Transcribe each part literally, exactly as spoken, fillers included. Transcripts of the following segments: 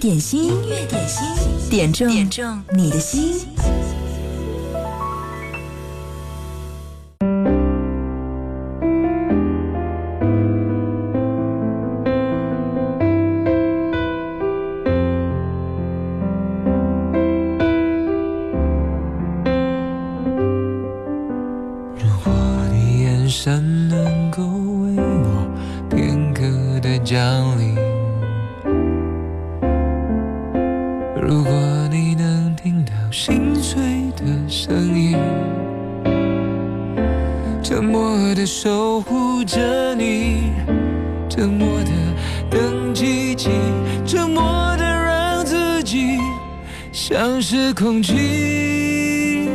点心，音乐点心，点中点中你的心。如果你眼神能够为我片刻的降临。如果你能听到心碎的声音，沉默地守护着你，沉默地等奇迹，沉默地让自己像是空气。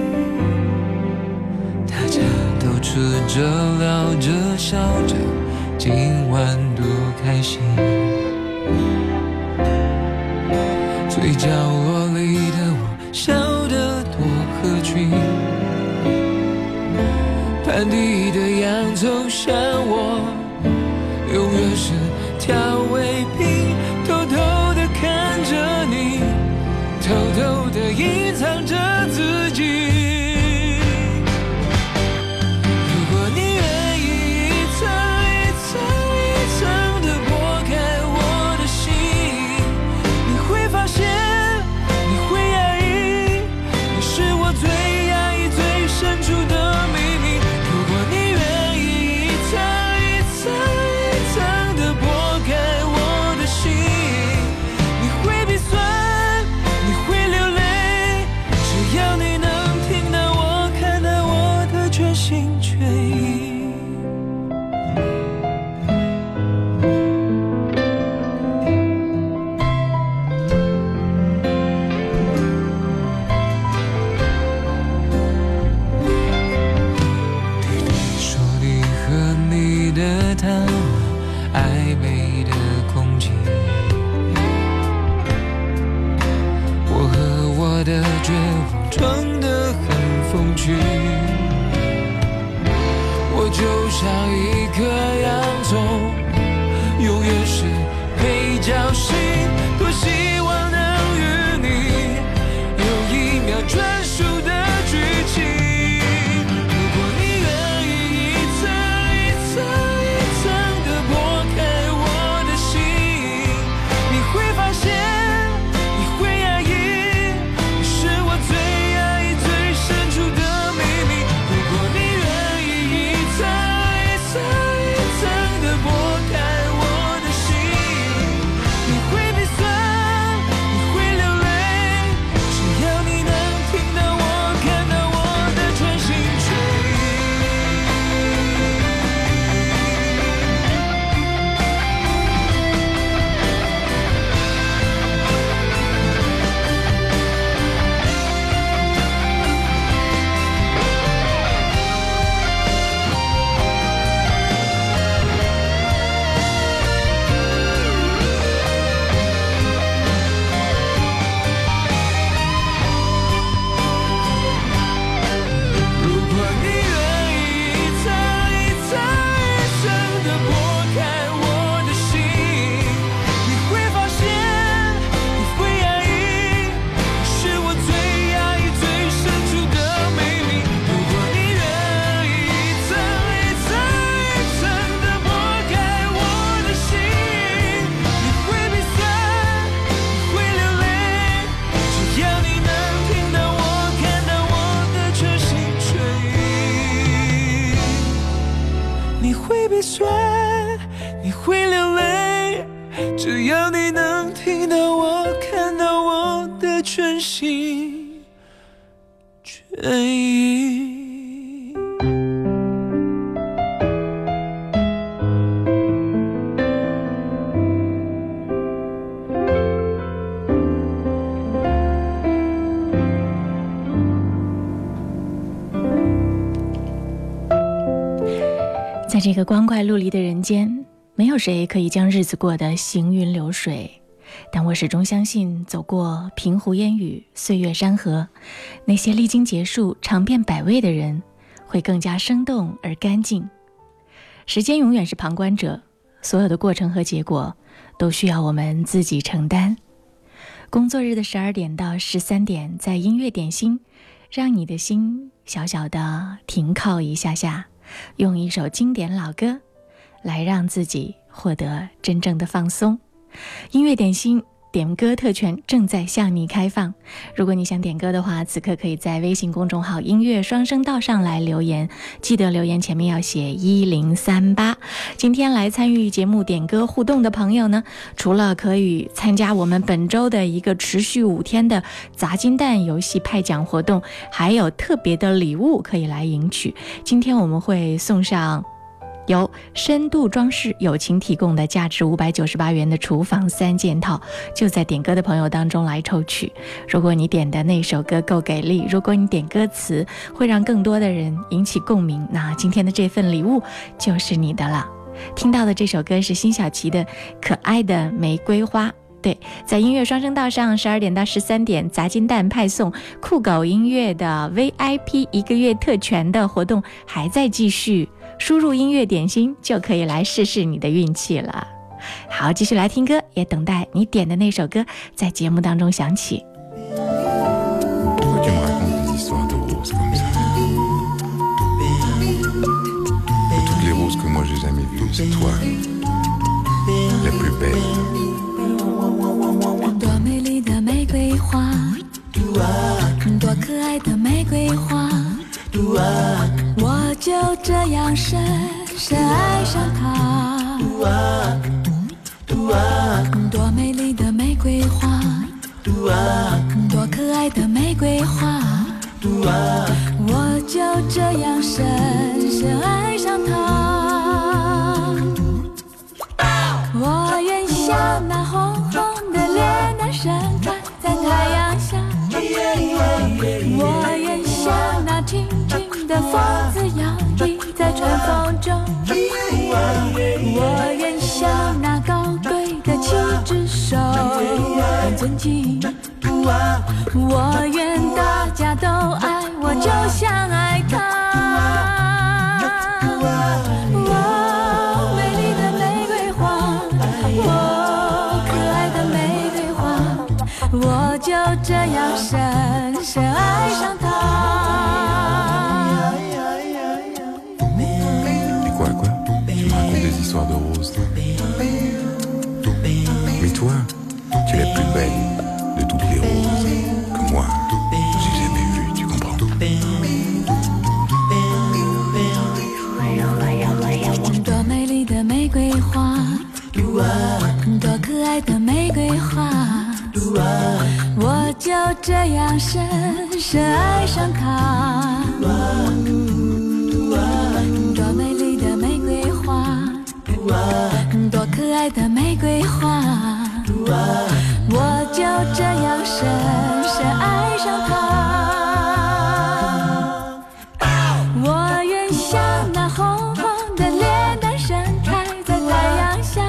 大家都吃着聊着笑着，今晚多开心。最角落里的我笑得多合群，盘底的洋葱像我永远是调味品，偷偷的看着你，偷偷的隐藏着自己。在这个光怪陆离的人间，没有谁可以将日子过得行云流水，但我始终相信，走过平湖烟雨、岁月山河，那些历经结束尝遍百味的人会更加生动而干净。时间永远是旁观者，所有的过程和结果都需要我们自己承担。工作日的十二点到十三点，在音乐点心，让你的心小小的停靠一下下，用一首经典老歌来让自己获得真正的放松。音乐点心点歌特权正在向你开放，如果你想点歌的话，此刻可以在微信公众号音乐双声道上来留言，记得留言前面要写一零三八。今天来参与节目点歌互动的朋友呢，除了可以参加我们本周的一个持续五天的砸金蛋游戏派奖活动，还有特别的礼物可以来赢取。今天我们会送上由深度装饰友情提供的价值五百九十八元的厨房三件套，就在点歌的朋友当中来抽取。如果你点的那首歌够给力，如果你点歌词会让更多的人引起共鸣，那今天的这份礼物就是你的了。听到的这首歌是辛晓琪的《可爱的玫瑰花》。对，在音乐双声道上十二点到十三点砸金蛋派送酷狗音乐的 V I P 一个月特权的活动还在继续，输入音乐点心就可以来试试你的运气了。好，继续来听歌，也等待你点的那首歌在节目当中响起。多可爱的玫瑰花，我就这样深深爱上它。多美丽的玫瑰花，多可爱的玫瑰花，我就这样深深爱上它。我愿像那红红的脸蛋旋转在太阳下，我愿像那轻轻的风子摇曳在春风中，我愿像那高贵的七只手尊敬，我愿大家都爱我就像爱他。哦，美丽的玫瑰花，哦，可爱的玫瑰花，我就这样深深爱上他。Et quoi, quoi? Tu me racontes des histoires de roses. Mais toi, tu es la plus belle de toutes les roses que moi, j'ai jamais vue, tu comprends? Toi, 美丽的玫瑰花，多可爱的玫瑰花。我就这样深深爱上它。多美丽的玫瑰花，多可爱的玫瑰花，我就这样深深爱上它。我愿像那红红的脸蛋盛开在太阳下，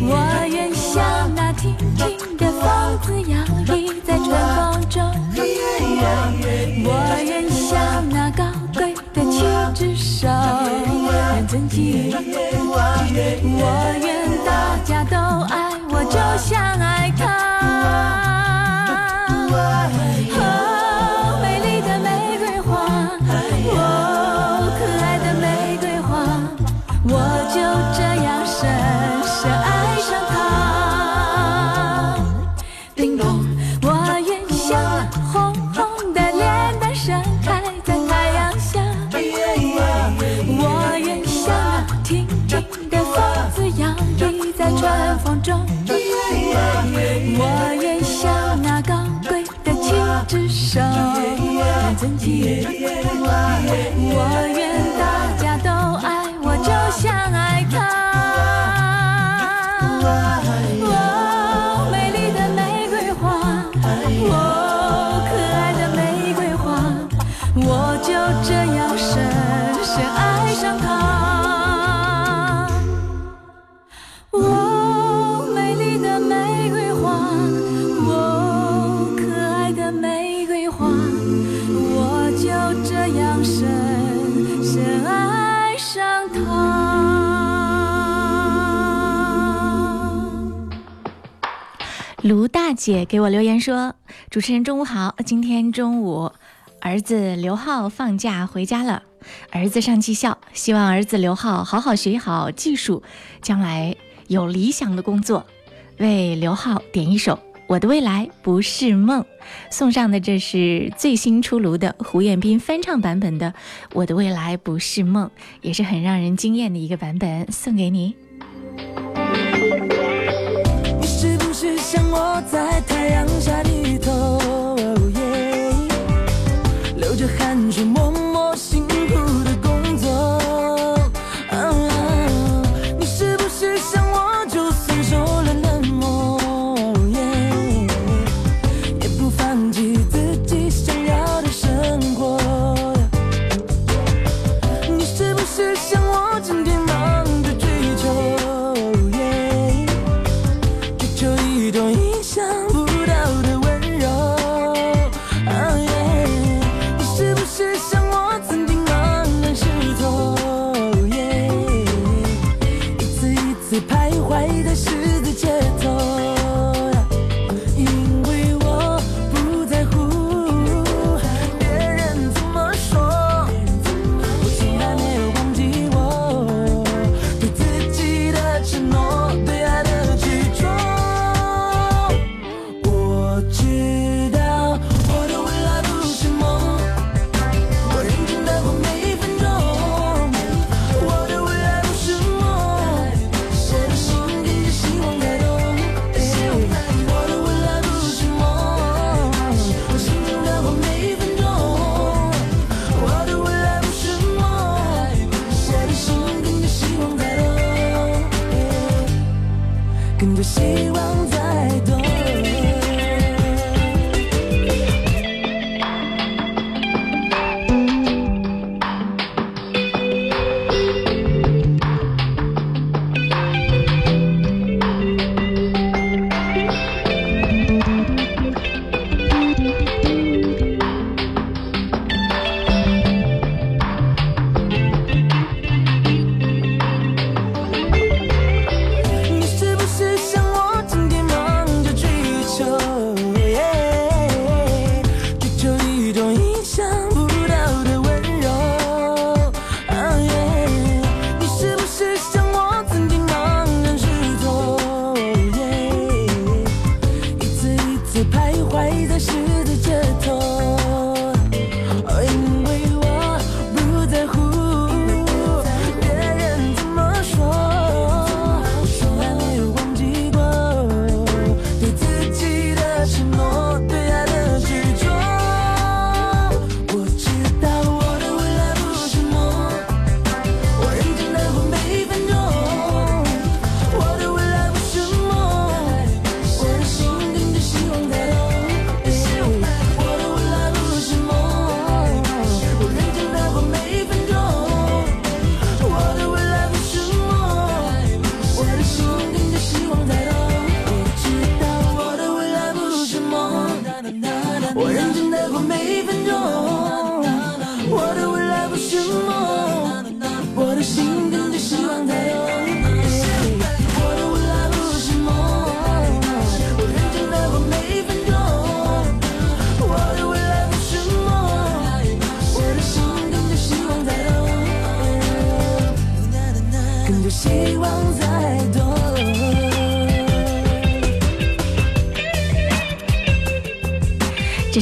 我愿像那听轻的风子摇曳在春风中，我愿像那高贵的七只手人尊敬，我愿大家都爱我就像爱他。哦，美丽的玫瑰花，哦，可爱的玫瑰花，我就这样深深爱上他。春风中，我愿像那高贵的七只手来尊敬，我愿大家都爱我就像爱他。哦，美丽的玫瑰花，哦，可爱的玫瑰花，我就这样深深爱上他。爱上他。卢大姐给我留言说，主持人中午好，今天中午儿子刘浩放假回家了，儿子上技校，希望儿子刘浩好好学好技术，将来有理想的工作，为刘浩点一首《我的未来不是梦》。送上的这是最新出炉的胡彦斌翻唱版本的《我的未来不是梦》，也是很让人惊艳的一个版本，送给你。像我在太阳下低头、oh yeah, 流着汗水默默辛苦的工作、oh, 你是不是像我就算受了冷漠、oh yeah, 也不放弃自己想要的生活，你是不是像我整天忙着追求、oh yeah, 追求一种影响不到的温柔、oh yeah, 你是不是像我曾经茫然失措、oh yeah, 一次一次徘徊在十字街头，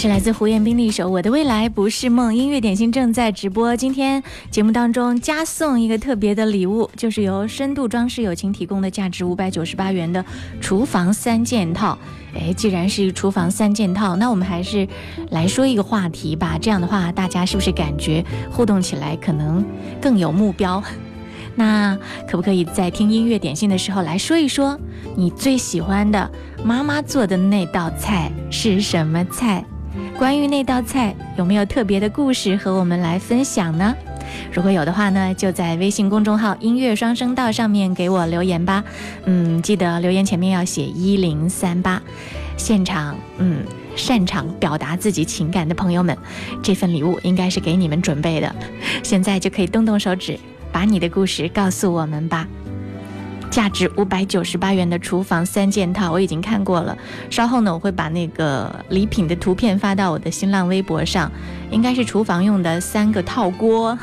是来自胡彦斌的一首《我的未来不是梦》。音乐点心正在直播，今天节目当中加送一个特别的礼物，就是由深度装饰友情提供的价值五百九十八元的厨房三件套。哎，既然是厨房三件套，那我们还是来说一个话题吧，这样的话大家是不是感觉互动起来可能更有目标？那可不可以在听音乐点心的时候来说一说你最喜欢的妈妈做的那道菜是什么菜？关于那道菜有没有特别的故事和我们来分享呢？如果有的话呢，就在微信公众号音乐双声道上面给我留言吧。嗯，记得留言前面要写一零三八。现场嗯擅长表达自己情感的朋友们，这份礼物应该是给你们准备的，现在就可以动动手指把你的故事告诉我们吧。价值五百九十八元的厨房三件套，我已经看过了。稍后呢，我会把那个礼品的图片发到我的新浪微博上，应该是厨房用的三个套锅，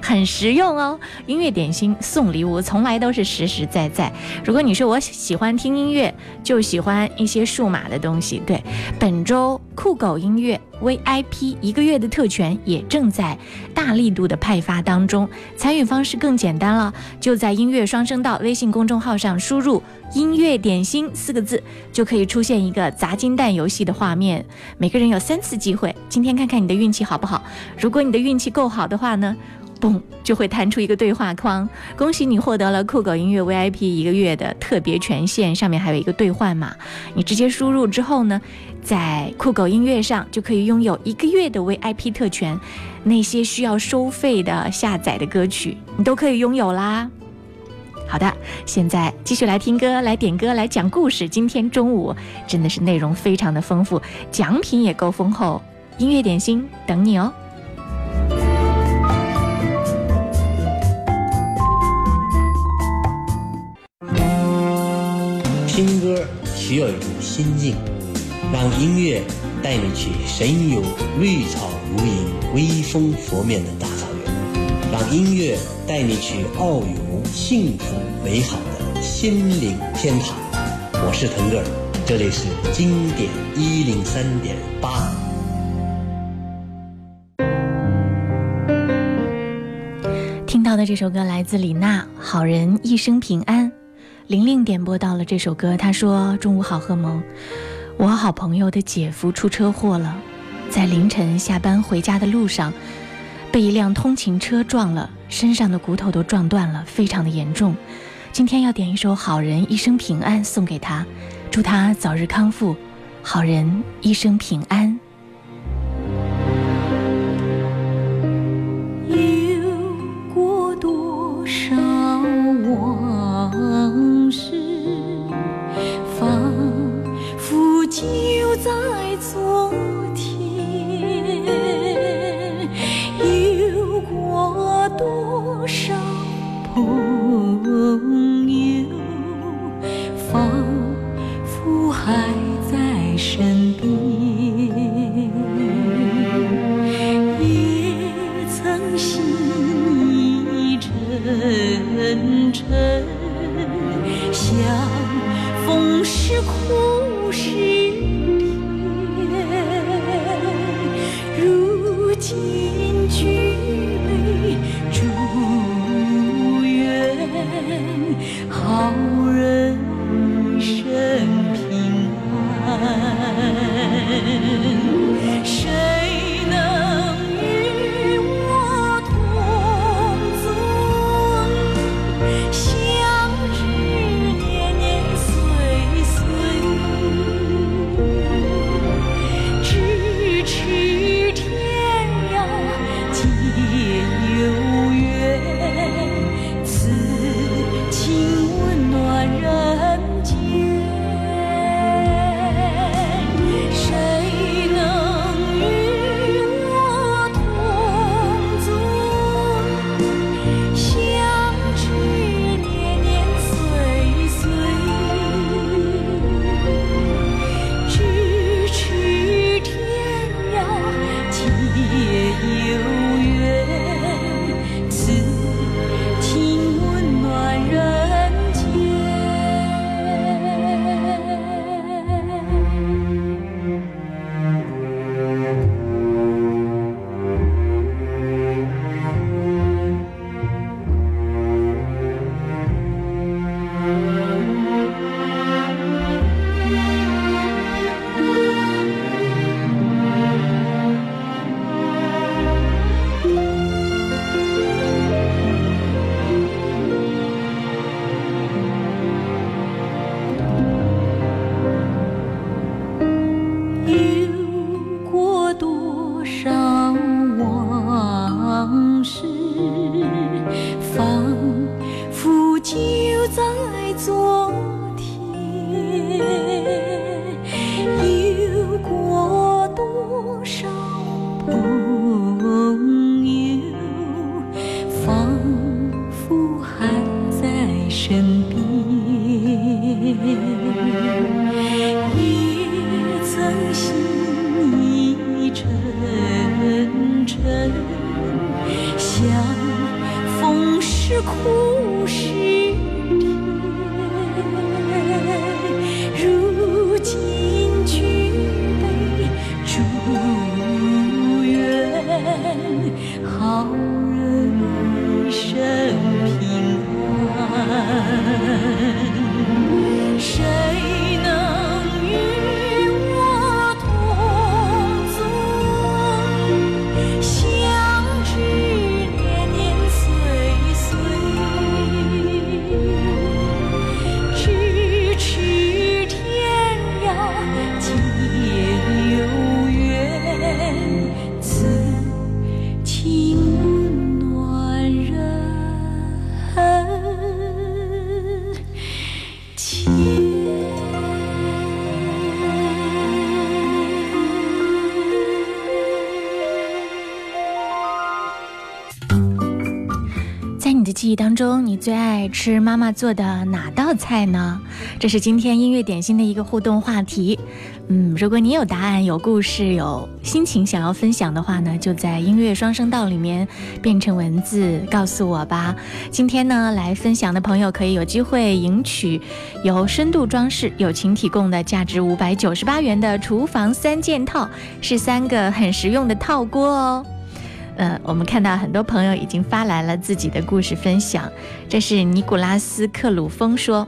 很实用哦。音乐点心送礼物从来都是实实在在。如果你说我喜欢听音乐，就喜欢一些数码的东西。对，本周酷狗音乐 V I P 一个月的特权也正在大力度的派发当中，参与方式更简单了，就在音乐双声道微信公众号上输入音乐点心四个字，就可以出现一个砸金蛋游戏的画面。每个人有三次机会，今天看看你的运气好不好。如果你的运气够好的话呢，嘣，就会弹出一个对话框，恭喜你获得了酷狗音乐 V I P 一个月的特别权限，上面还有一个兑换码，你直接输入之后呢，在酷狗音乐上就可以拥有一个月的 V I P 特权，那些需要收费的下载的歌曲你都可以拥有啦。好的，现在继续来听歌，来点歌，来讲故事。今天中午真的是内容非常的丰富，奖品也够丰厚，音乐点心等你哦。听歌需要一种心境，让音乐带你去神游绿草如茵、微风拂面的大草原，让音乐带你去遨游幸福美好的心灵天堂。我是腾格尔，这里是经典一零三点八。听到的这首歌来自李娜，《好人一生平安》。玲玲点播到了这首歌，她说：中午好，贺萌，我好朋友的姐夫出车祸了，在凌晨下班回家的路上被一辆通勤车撞了，身上的骨头都撞断了，非常的严重。今天要点一首《好人一生平安》送给他，祝他早日康复。好人一生平安。有过多少我事仿佛就在昨天，有过多少朋友仿佛还在身边，也曾心意沉沉，相逢是苦是甜，如今举杯祝愿好人生平安。谁谁能记忆当中，你最爱吃妈妈做的哪道菜呢？这是今天音乐点心的一个互动话题。嗯，如果你有答案、有故事、有心情想要分享的话呢，就在音乐双声道里面变成文字告诉我吧。今天呢，来分享的朋友可以有机会赢取由深度装饰友情提供的价值五百九十八元的厨房三件套，是三个很实用的套锅哦。呃，我们看到很多朋友已经发来了自己的故事分享。这是尼古拉斯·克鲁风说，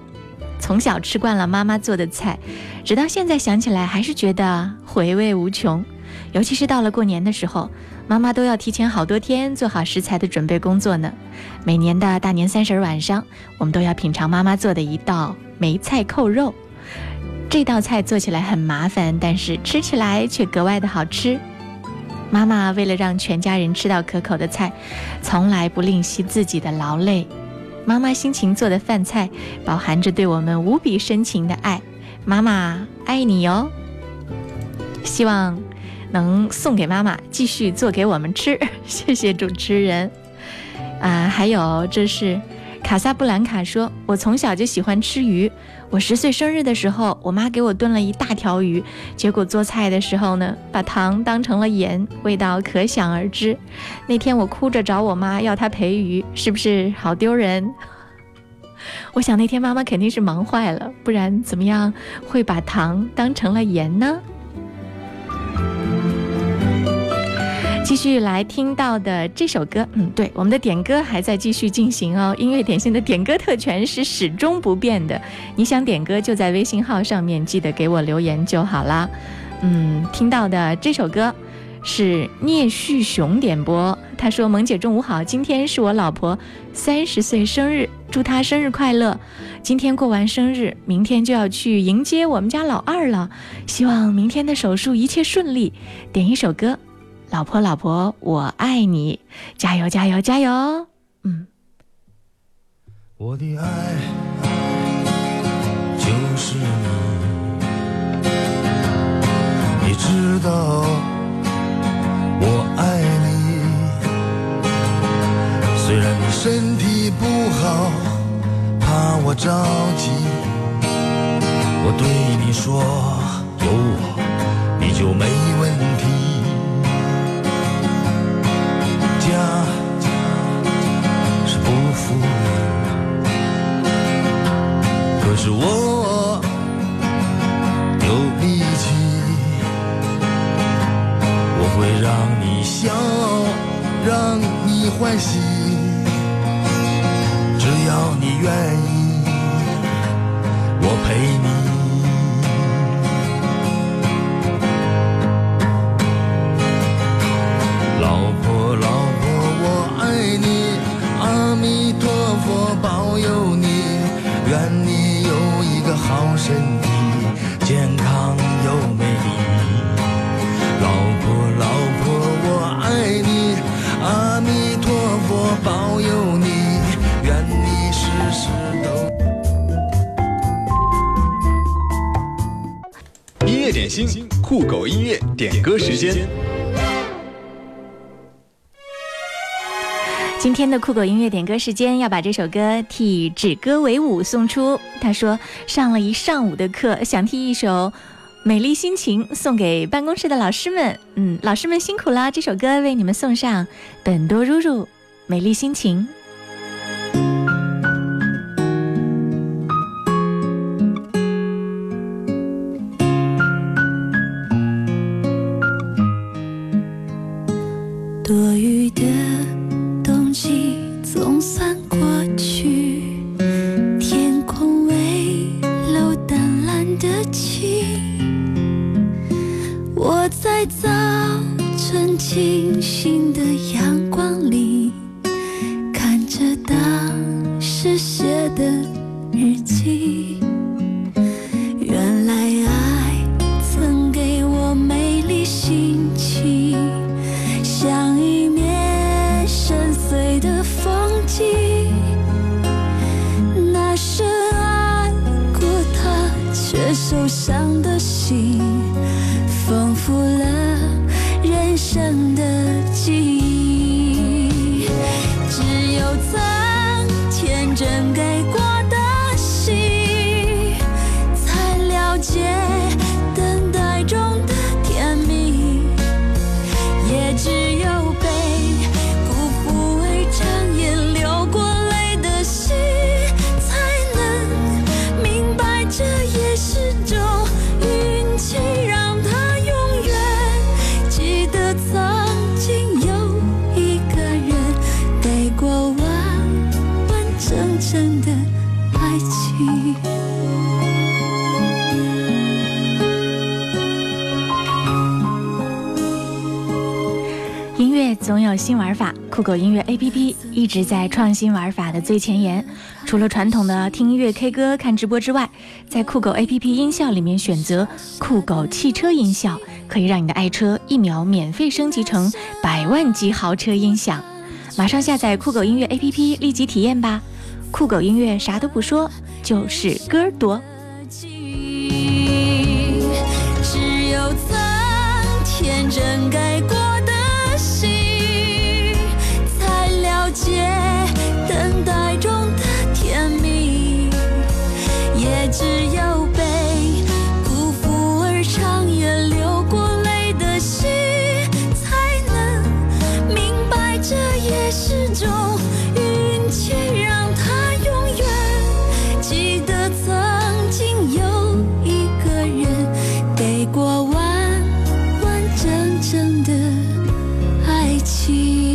从小吃惯了妈妈做的菜，直到现在想起来还是觉得回味无穷。尤其是到了过年的时候，妈妈都要提前好多天做好食材的准备工作呢。每年的大年三十晚上，我们都要品尝妈妈做的一道梅菜扣肉。这道菜做起来很麻烦，但是吃起来却格外的好吃。妈妈为了让全家人吃到可口的菜，从来不吝惜自己的劳累。妈妈辛勤做的饭菜，饱含着对我们无比深情的爱。妈妈爱你哟！希望能送给妈妈，继续做给我们吃。谢谢主持人。啊，还有这是卡萨布兰卡说，我从小就喜欢吃鱼。我十岁生日的时候，我妈给我炖了一大条鱼，结果做菜的时候呢，把糖当成了盐，味道可想而知。那天我哭着找我妈要她赔鱼，是不是好丢人？我想那天妈妈肯定是忙坏了，不然怎么样会把糖当成了盐呢？继续来听到的这首歌，嗯，对，我们的点歌还在继续进行哦。音乐点心的点歌特权是始终不变的，你想点歌就在微信号上面记得给我留言就好啦。嗯，听到的这首歌是聂旭雄点播，他说：“萌姐中午好，今天是我老婆三十岁生日，祝她生日快乐。今天过完生日，明天就要去迎接我们家老二了，希望明天的手术一切顺利。点一首歌。”老婆老婆我爱你，加油加油加油。嗯，我的爱就是你，你知道我爱你，虽然你身体不好怕我着急，我对你说有我你就没问题。家是不服你，可是我有力气，我会让你笑让你欢喜，只要你愿意我陪你。保佑你，愿你有一个好身体，健康又美丽。老婆老婆我爱你，阿弥陀佛保佑你，愿你时时都。音乐点心，酷狗音乐点歌时间。今天的酷狗音乐点歌时间，要把这首歌替指歌为舞送出。他说上了一上午的课，想替一首美丽心情送给办公室的老师们。嗯，老师们辛苦了，这首歌为你们送上本多如如美丽心情。多余的冬季总算过去，天空微露淡蓝的晴，我在早晨清新的阳光里看着当时写的日记，原来爱曾给我美丽心情，像一面深邃的风景，那深爱过他却受伤的心，丰富了人生的记忆，只有曾总有新玩法，酷狗音乐 A P P 一直在创新玩法的最前沿。除了传统的听音乐、K 歌、看直播之外，在酷狗 A P P 音效里面选择酷狗汽车音效，可以让你的爱车一秒免费升级成百万级豪车音响。马上下载酷狗音乐 A P P 立即体验吧！酷狗音乐啥都不说，就是歌多。只有曾天真改过的心，才了解等待中的甜蜜，也只有被辜负而长夜流过泪的心，才能明白这也是种运气，让它永远记得曾经有一个人给过完完整整的爱情。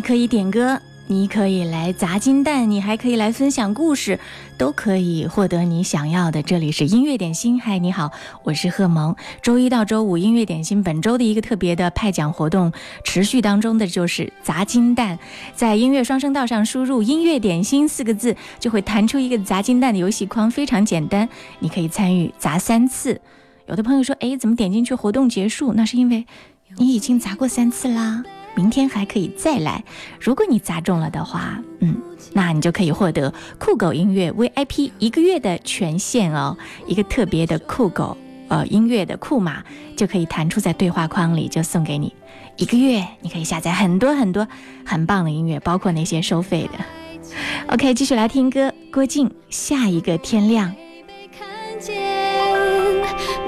可以点歌，你可以来砸金蛋，你还可以来分享故事，都可以获得你想要的。这里是音乐点心。嗨，你好，我是贺萌。周一到周五音乐点心本周的一个特别的派奖活动持续当中的就是砸金蛋，在音乐双声道上输入音乐点心四个字，就会弹出一个砸金蛋的游戏框，非常简单，你可以参与砸三次。有的朋友说，哎，怎么点进去活动结束？那是因为你已经砸过三次啦，明天还可以再来。如果你砸中了的话，嗯，那你就可以获得酷狗音乐 V I P 一个月的权限哦，一个特别的酷狗呃音乐的酷码就可以弹出在对话框里，就送给你一个月，你可以下载很多很多很棒的音乐，包括那些收费的。 OK， 继续来听歌，郭靖下一个天亮。没看见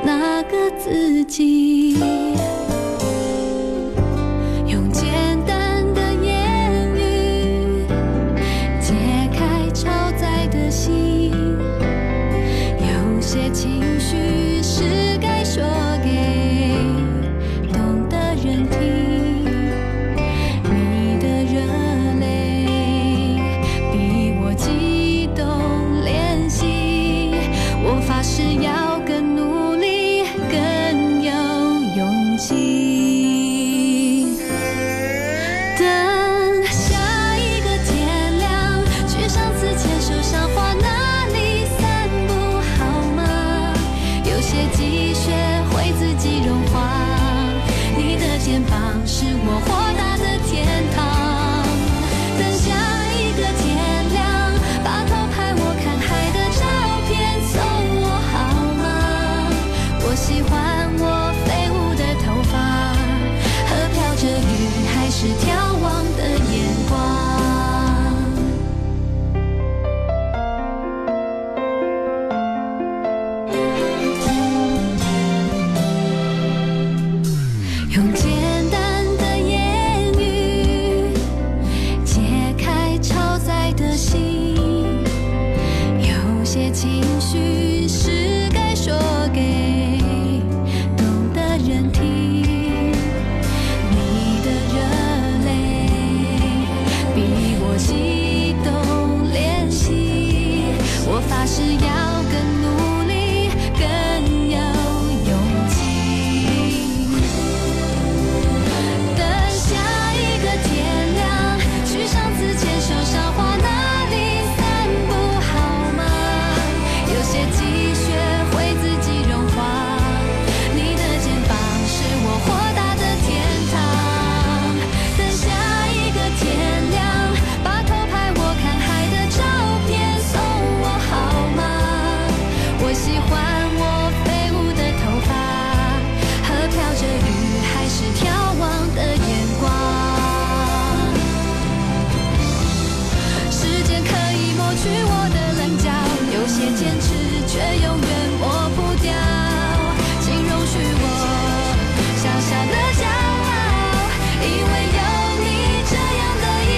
那个自己，有些情绪是该说给懂的人听，你的热泪比我激动怜惜，我发誓要更努力更有抹去我的棱角，有些坚持却永远抹不掉，请容许我小小的骄傲，因为有你这样的依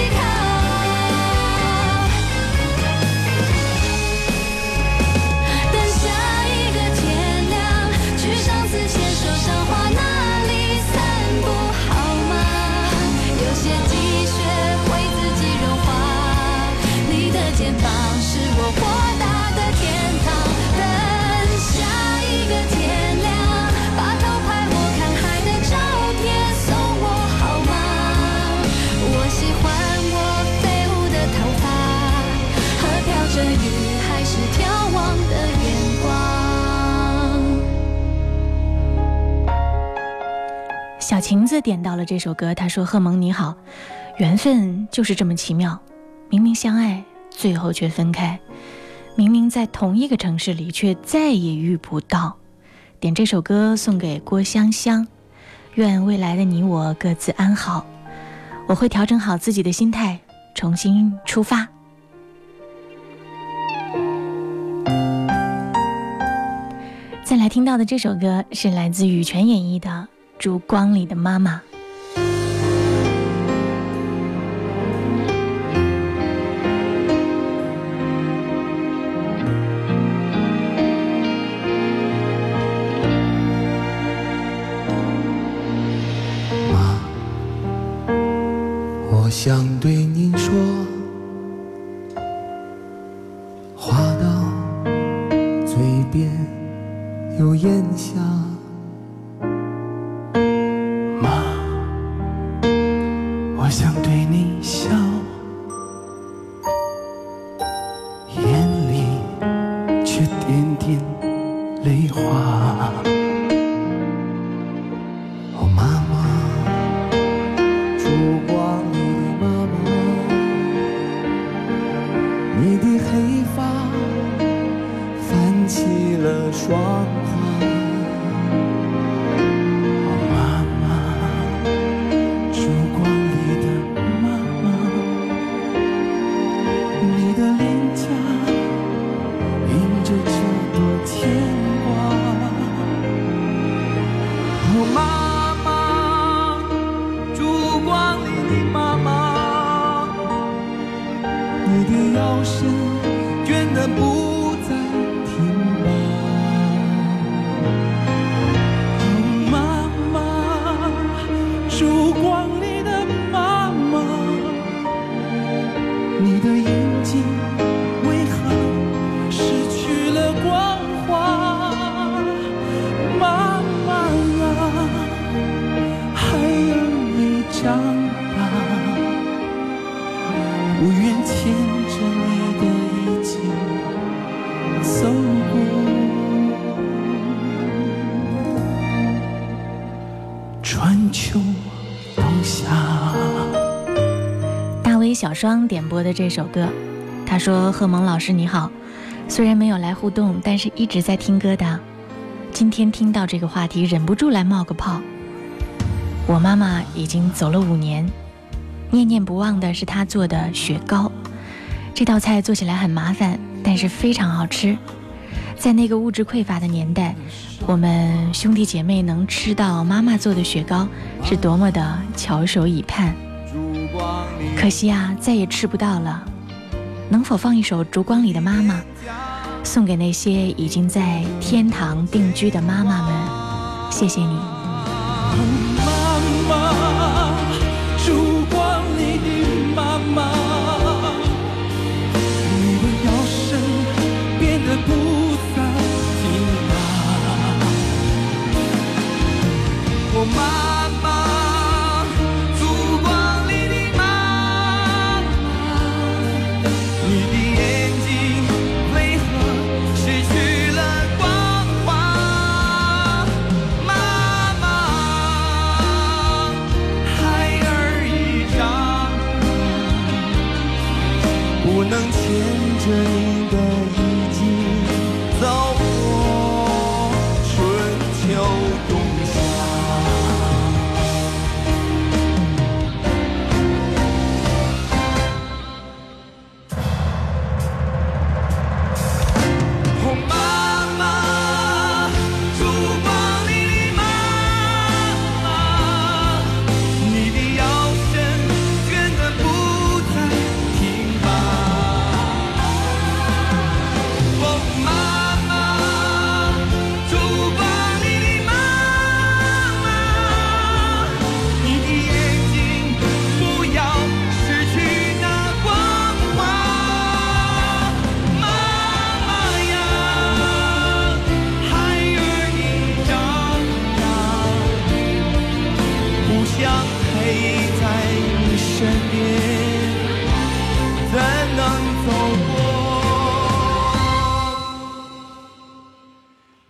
靠。等下一个天亮，去上次牵手赏花那里散步好吗？有些积雪会自己融化，你的肩膀是我豁达的天堂。等下一个天亮，把偷拍我看海的照片送我好吗？我喜欢我飞舞的头发和飘着雨还是眺望的眼光。小晴子点到了这首歌，她说：贺萌你好，缘分就是这么奇妙，明明相爱最后却分开，明明在同一个城市里却再也遇不到。点这首歌送给郭香香，愿未来的你我各自安好，我会调整好自己的心态，重新出发。再来听到的这首歌是来自羽泉演绎的《烛光里的妈妈》。想对您说，话到嘴边又咽下。妈，我想对你笑，眼里却点点泪花。双花，妈妈，烛光里的妈妈，你的脸颊映着这朵牵挂。哦，妈妈，烛光里的妈妈，你的腰身倦得不再停摆。小双点播的这首歌，他说：贺萌老师你好，虽然没有来互动，但是一直在听歌的，今天听到这个话题忍不住来冒个泡。我妈妈已经走了五年，念念不忘的是她做的雪糕，这道菜做起来很麻烦，但是非常好吃。在那个物质匮乏的年代，我们兄弟姐妹能吃到妈妈做的雪糕是多么的翘首以盼，可惜啊，再也吃不到了。能否放一首《烛光里的妈妈》，送给那些已经在天堂定居的妈妈们？谢谢你。妈妈，烛光里的妈妈，你的腰身变得不再挺拔。我妈妈。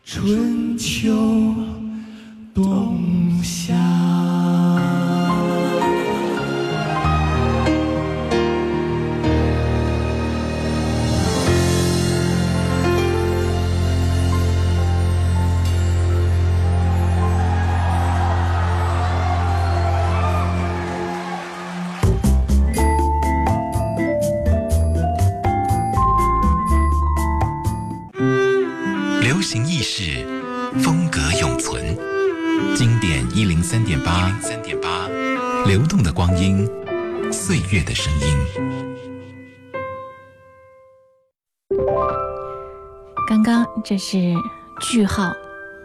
春秋冬夏。流行意识，风格永存。经典一零三点八，三点八，流动的光阴，岁月的声音。刚刚这是句号，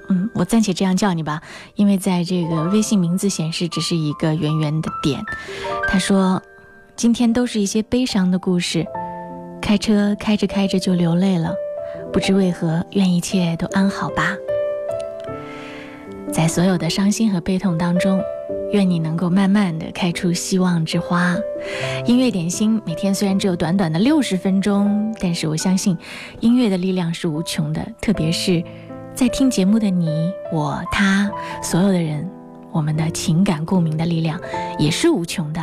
嗯，我暂且这样叫你吧，因为在这个微信名字显示只是一个圆圆的点。他说，今天都是一些悲伤的故事，开车开着开着就流泪了。不知为何，愿一切都安好吧。在所有的伤心和悲痛当中，愿你能够慢慢的开出希望之花。音乐点心每天虽然只有短短的六十分钟，但是我相信音乐的力量是无穷的，特别是在听节目的你我他所有的人，我们的情感共鸣的力量也是无穷的。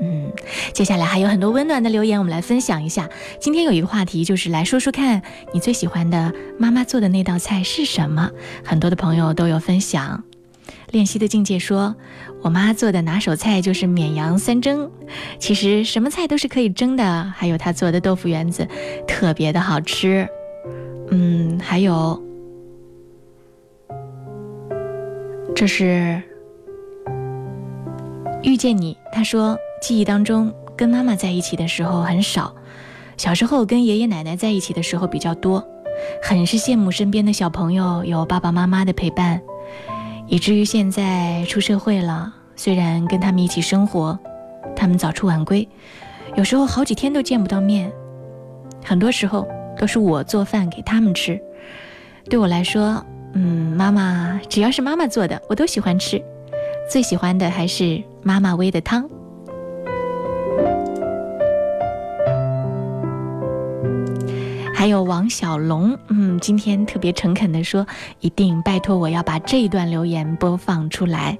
嗯，接下来还有很多温暖的留言，我们来分享一下。今天有一个话题，就是来说说看你最喜欢的妈妈做的那道菜是什么。很多的朋友都有分享。练习的境界说，我妈做的拿手菜就是绵羊三蒸，其实什么菜都是可以蒸的，还有她做的豆腐圆子特别的好吃。嗯，还有这是遇见你，她说记忆当中跟妈妈在一起的时候很少，小时候跟爷爷奶奶在一起的时候比较多，很是羡慕身边的小朋友有爸爸妈妈的陪伴，以至于现在出社会了，虽然跟他们一起生活，他们早出晚归，有时候好几天都见不到面，很多时候都是我做饭给他们吃。对我来说，嗯，妈妈只要是妈妈做的我都喜欢吃，最喜欢的还是妈妈煨的汤。还有王小龙，嗯，今天特别诚恳地说，一定拜托我要把这一段留言播放出来。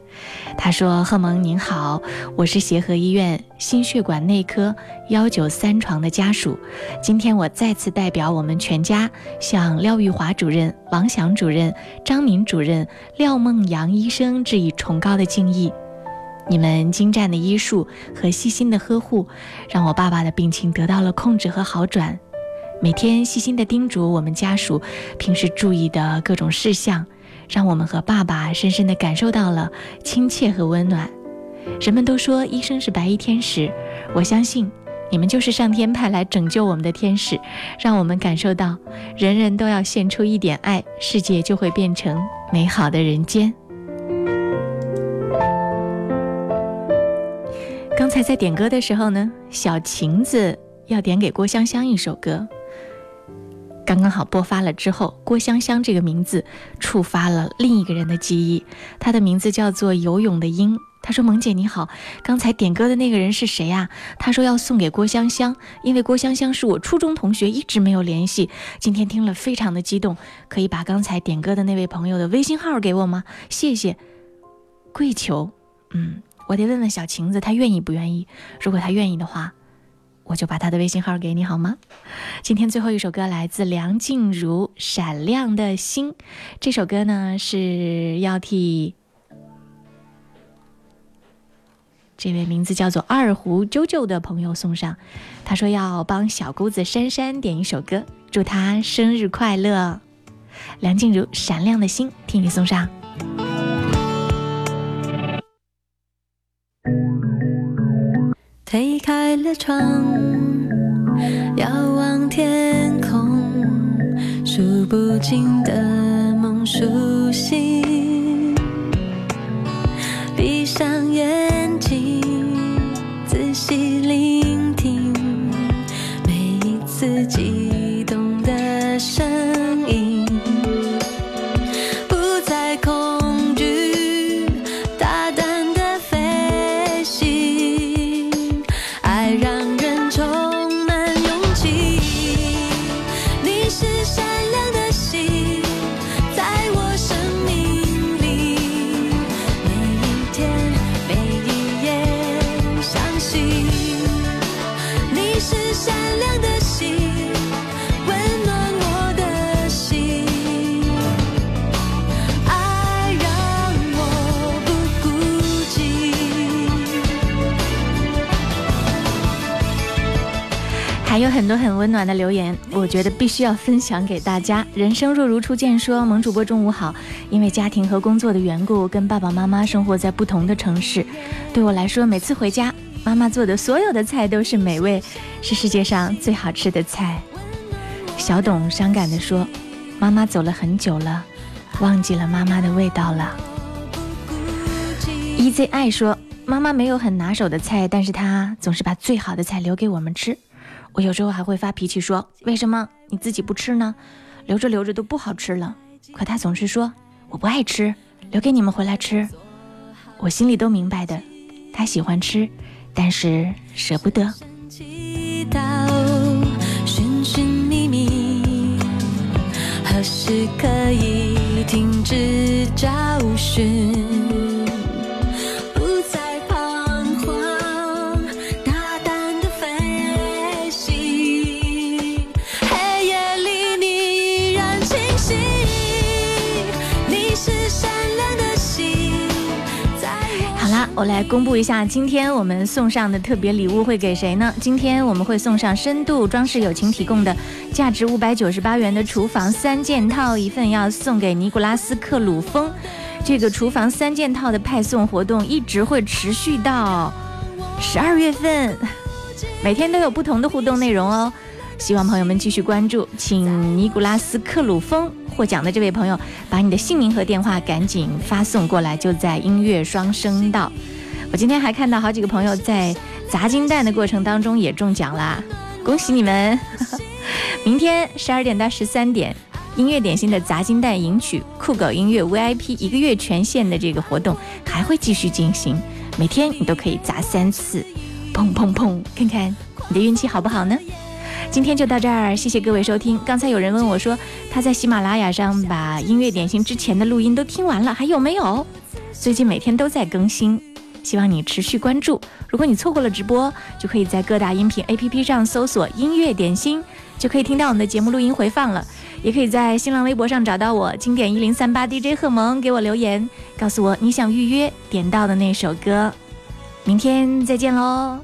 他说，贺萌您好，我是协和医院心血管内科一九三床的家属，今天我再次代表我们全家向廖玉华主任、王翔主任、张明主任、廖梦阳医生致以崇高的敬意。你们精湛的医术和细心的呵护，让我爸爸的病情得到了控制和好转。每天细心地叮嘱我们家属平时注意的各种事项，让我们和爸爸深深地感受到了亲切和温暖。人们都说医生是白衣天使，我相信你们就是上天派来拯救我们的天使，让我们感受到人人都要献出一点爱，世界就会变成美好的人间。刚才在点歌的时候呢，小晴子要点给郭香香一首歌，刚刚好播发了之后，郭香香这个名字触发了另一个人的记忆，她的名字叫做游泳的鹰。她说，萌姐你好，刚才点歌的那个人是谁啊？她说要送给郭香香，因为郭香香是我初中同学，一直没有联系，今天听了非常的激动，可以把刚才点歌的那位朋友的微信号给我吗？谢谢，跪求。嗯，我得问问小晴子她愿意不愿意，如果她愿意的话，我就把他的微信号给你好吗？今天最后一首歌来自梁静茹，《闪亮的心》。这首歌呢是要替这位名字叫做二胡啾啾的朋友送上，他说要帮小姑子珊珊点一首歌，祝她生日快乐。梁静茹，《闪亮的心》替你送上。推开了窗，遥望天空，数不尽的梦苏醒，闭上眼睛仔细聆听，每一次激动的声音，不再恐惧，让人充满勇气。有很多很温暖的留言，我觉得必须要分享给大家。人生若如初见说，萌主播中午好，因为家庭和工作的缘故，跟爸爸妈妈生活在不同的城市，对我来说每次回家，妈妈做的所有的菜都是美味，是世界上最好吃的菜。小董伤感地说，妈妈走了很久了，忘记了妈妈的味道了。 E Z I 说，妈妈没有很拿手的菜，但是她总是把最好的菜留给我们吃。我有时候还会发脾气说，为什么你自己不吃呢？留着留着都不好吃了。可她总是说，我不爱吃，留给你们回来吃。我心里都明白的，她喜欢吃，但是舍不得。 何时可以停止找寻？不再彷徨，大胆的飞行。黑夜里你依然清晰，你是善良的心。好啦，我来公布一下今天我们送上的特别礼物会给谁呢？今天我们会送上深度装饰友情提供的 价值五百九十八元的厨房三件套一份，要送给尼古拉斯·克鲁风。这个厨房三件套的派送活动一直会持续到十二月份，每天都有不同的互动内容哦。希望朋友们继续关注，请尼古拉斯·克鲁风获奖的这位朋友把你的姓名和电话赶紧发送过来，就在音乐双声道。我今天还看到好几个朋友在砸金蛋的过程当中也中奖啦，恭喜你们！明天十二点到十三点，音乐点心的砸金蛋赢取酷狗音乐 V I P 一个月权限的这个活动还会继续进行，每天你都可以砸三次，砰砰砰，看看你的运气好不好呢？今天就到这儿，谢谢各位收听。刚才有人问我说，他在喜马拉雅上把音乐点心之前的录音都听完了，还有没有？最近每天都在更新。 希望你持续关注。如果你错过了直播，就可以在各大音频 A P P 上搜索“音乐点心”，就可以听到我们的节目录音回放了。也可以在新浪微博上找到我，经典一零三八 D J 贺萌，给我留言，告诉我你想预约点到的那首歌。明天再见喽！